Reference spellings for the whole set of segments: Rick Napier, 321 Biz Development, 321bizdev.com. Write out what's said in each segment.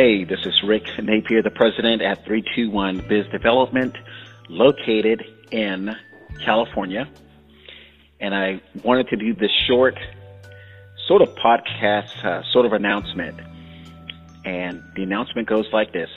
Hey, this is Rick Napier, the president at 321 Biz Development, located in California. And I wanted to do this short sort of podcast, sort of announcement. And the announcement goes like this.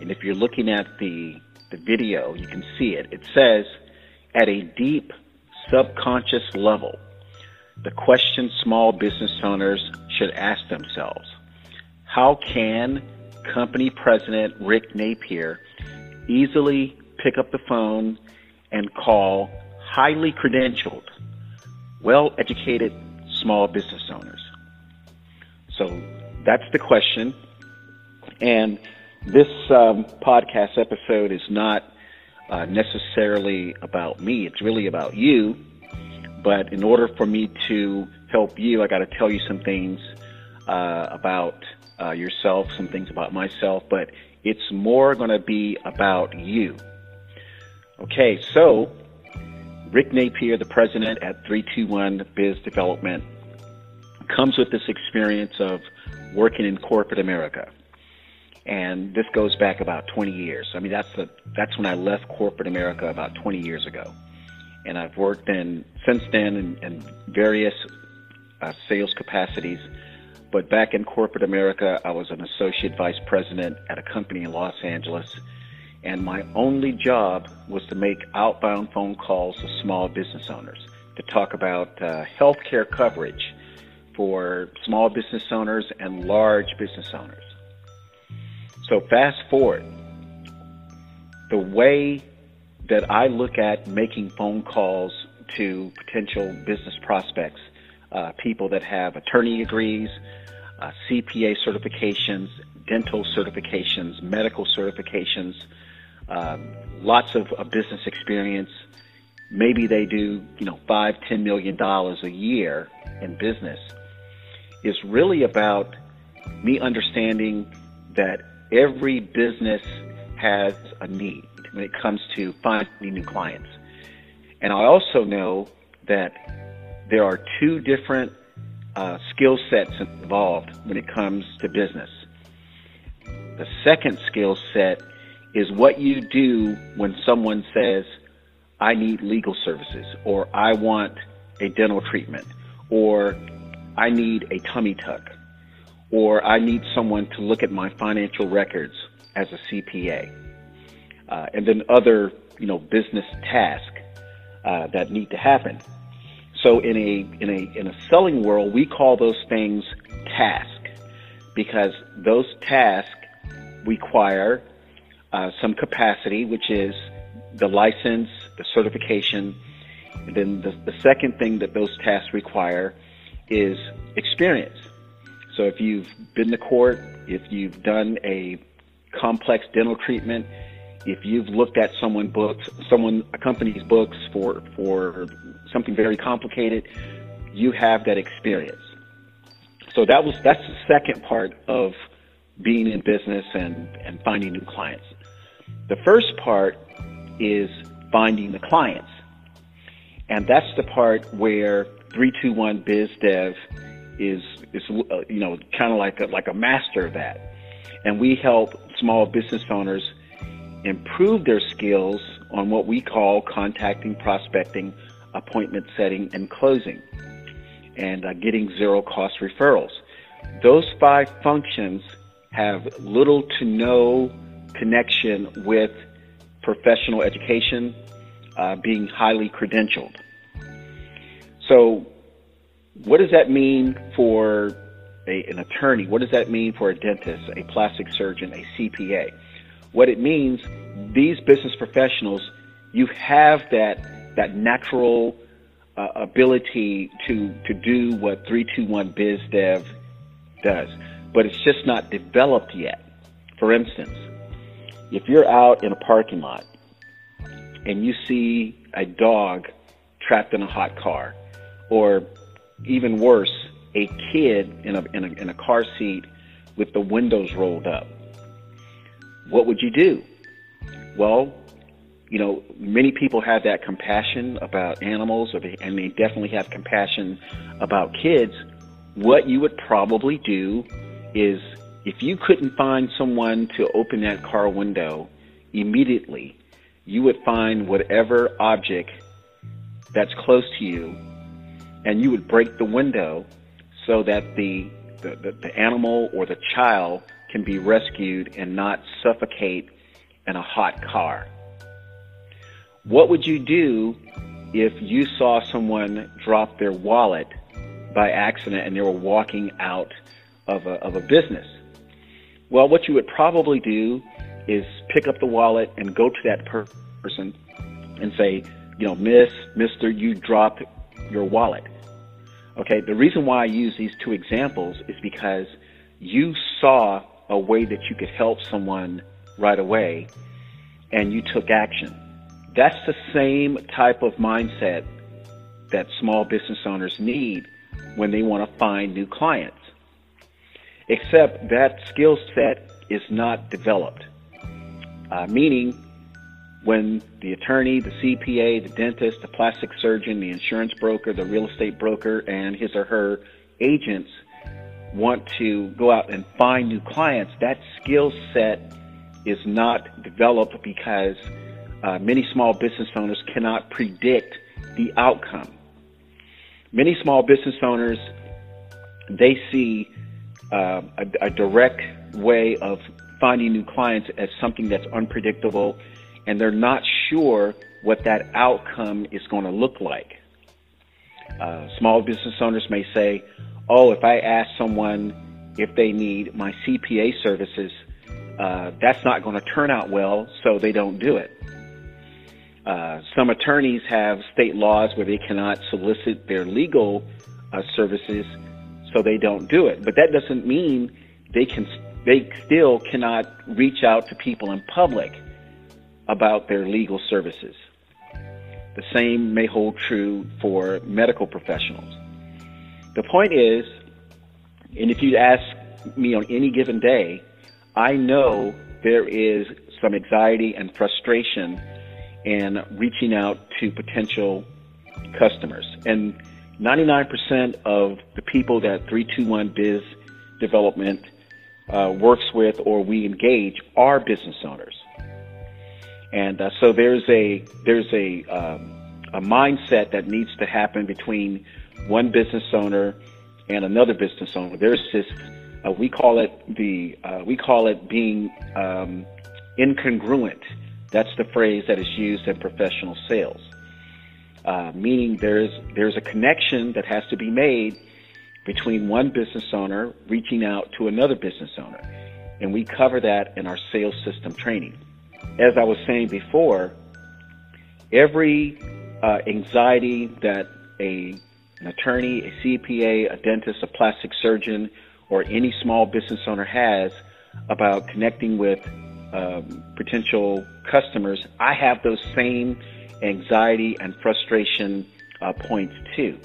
And if you're looking at the video, you can see it. It says, at a deep subconscious level, the question small business owners should ask themselves, how can company president Rick Napier easily pick up the phone and call highly credentialed, well-educated small business owners? So that's the question. And this podcast episode is not necessarily about me. It's really about you. But in order for me to help you, I got to tell you some things about yourself, some things about myself, but it's more going to be about you. Okay, so Rick Napier, the president at 321 Biz Development, comes with this experience of working in corporate America. And this goes back about 20 years. I mean, that's when I left corporate America about 20 years ago. And I've worked since then in various sales capacities. But back in corporate America, I was an associate vice president at a company in Los Angeles. And my only job was to make outbound phone calls to small business owners to talk about healthcare coverage for small business owners and large business owners. So fast forward, the way that I look at making phone calls to potential business prospects, people that have attorney degrees, CPA certifications, dental certifications, medical certifications, lots of business experience. Maybe they do, $5-10 million a year in business. It's really about me understanding that every business has a need when it comes to finding new clients. And I also know that there are two different skill sets involved when it comes to business. The second skill set is what you do when someone says, I need legal services, or I want a dental treatment, or I need a tummy tuck, or I need someone to look at my financial records as a CPA. And then other, business tasks that need to happen. So in a selling world, we call those things tasks, because those tasks require some capacity, which is the license, the certification. And then the second thing that those tasks require is experience. So if you've been to court, if you've done a complex dental treatment, if you've looked at a company's books for something very complicated, you have that experience. So that's the second part of being in business and finding new clients. The first part is finding the clients. And that's the part where 321 Biz Dev is kind of like a master of that. And we help small business owners improve their skills on what we call contacting, prospecting, appointment setting, and closing, and getting zero-cost referrals. Those five functions have little to no connection with professional education, being highly credentialed. So what does that mean for an attorney? What does that mean for a dentist, a plastic surgeon, a CPA? What it means, these business professionals, you have that natural ability to do what 321 Biz Dev does, but it's just not developed yet. For instance, if you're out in a parking lot and you see a dog trapped in a hot car, or even worse, a kid in a car seat with the windows rolled up, what would you do? Well, many people have that compassion about animals, and they definitely have compassion about kids. What you would probably do is If you couldn't find someone to open that car window immediately, you would find whatever object that's close to you, and you would break the window so that the animal or the child can be rescued and not suffocate in a hot car. What would you do if you saw someone drop their wallet by accident and they were walking out of a business? Well, what you would probably do is pick up the wallet and go to that person and say, you know, mister, you dropped your wallet. Okay, the reason why I use these two examples is because you saw a way that you could help someone right away and you took action. That's the same type of mindset that small business owners need when they want to find new clients. Except that skill set is not developed. Meaning, when the attorney, the CPA, the dentist, the plastic surgeon, the insurance broker, the real estate broker, and his or her agents want to go out and find new clients, that skill set is not developed because many small business owners cannot predict the outcome. Many small business owners, they see a direct way of finding new clients as something that's unpredictable, and they're not sure what that outcome is going to look like. Small business owners may say, oh, if I ask someone if they need my CPA services, that's not going to turn out well, so they don't do it. Some attorneys have state laws where they cannot solicit their legal services, so they don't do it. But that doesn't mean they still cannot reach out to people in public about their legal services. The same may hold true for medical professionals. The point is, and if you ask me on any given day, I know there is some anxiety and frustration in reaching out to potential customers. And 99% of the people that 321 Biz Development works with or we engage are business owners. And so there's a mindset that needs to happen between one business owner and another business owner. There's this we call it being incongruent. That's the phrase that is used in professional sales, meaning there's a connection that has to be made between one business owner reaching out to another business owner, and we cover that in our sales system training. As I was saying before, every anxiety that an attorney, a CPA, a dentist, a plastic surgeon, or any small business owner has about connecting with potential customers, I have those same anxiety and frustration points too.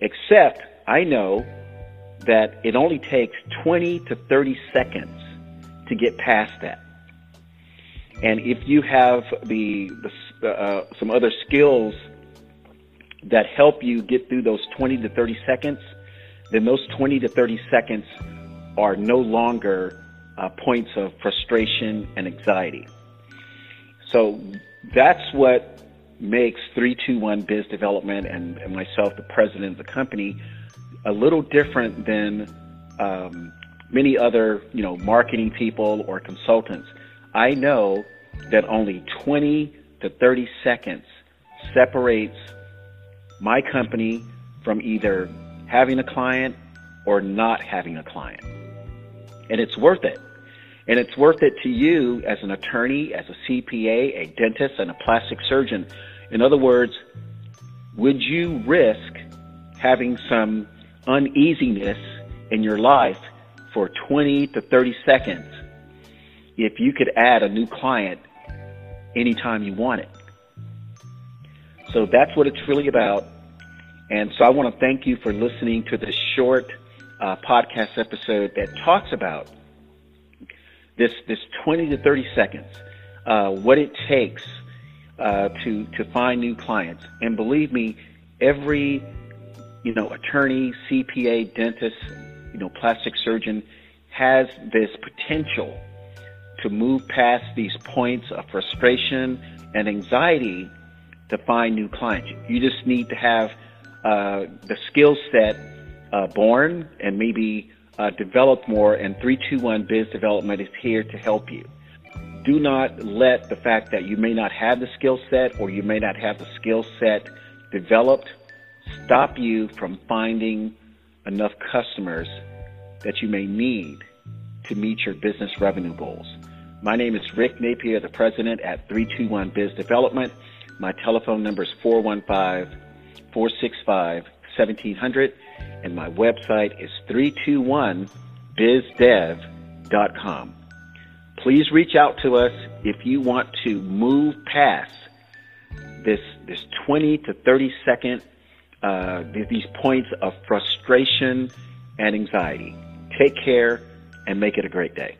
Except I know that it only takes 20 to 30 seconds to get past that. And if you have some other skills that help you get through those 20 to 30 seconds, then those 20 to 30 seconds are no longer points of frustration and anxiety. So that's what makes 321 Biz Development and myself, the president of the company, a little different than many other, marketing people or consultants. I know that only 20 to 30 seconds separates my company from either having a client or not having a client. And it's worth it. And it's worth it to you as an attorney, as a CPA, a dentist, and a plastic surgeon. In other words, would you risk having some uneasiness in your life for 20 to 30 seconds if you could add a new client anytime you want it? So that's what it's really about. And so I want to thank you for listening to this short podcast episode that talks about this 20 to 30 seconds, what it takes to find new clients. And believe me, every attorney, CPA, dentist, plastic surgeon has this potential to move past these points of frustration and anxiety to find new clients. You just need to have the skill set born and maybe develop more, and 321 Biz Development is here to help you. Do not let the fact that you may not have the skill set or you may not have the skill set developed stop you from finding enough customers that you may need to meet your business revenue goals. My name is Rick Napier, the president at 321 Biz Development. My telephone number is 415-465-1700, and my website is 321bizdev.com. Please reach out to us if you want to move past this 20 to 30 second, these points of frustration and anxiety. Take care and make it a great day.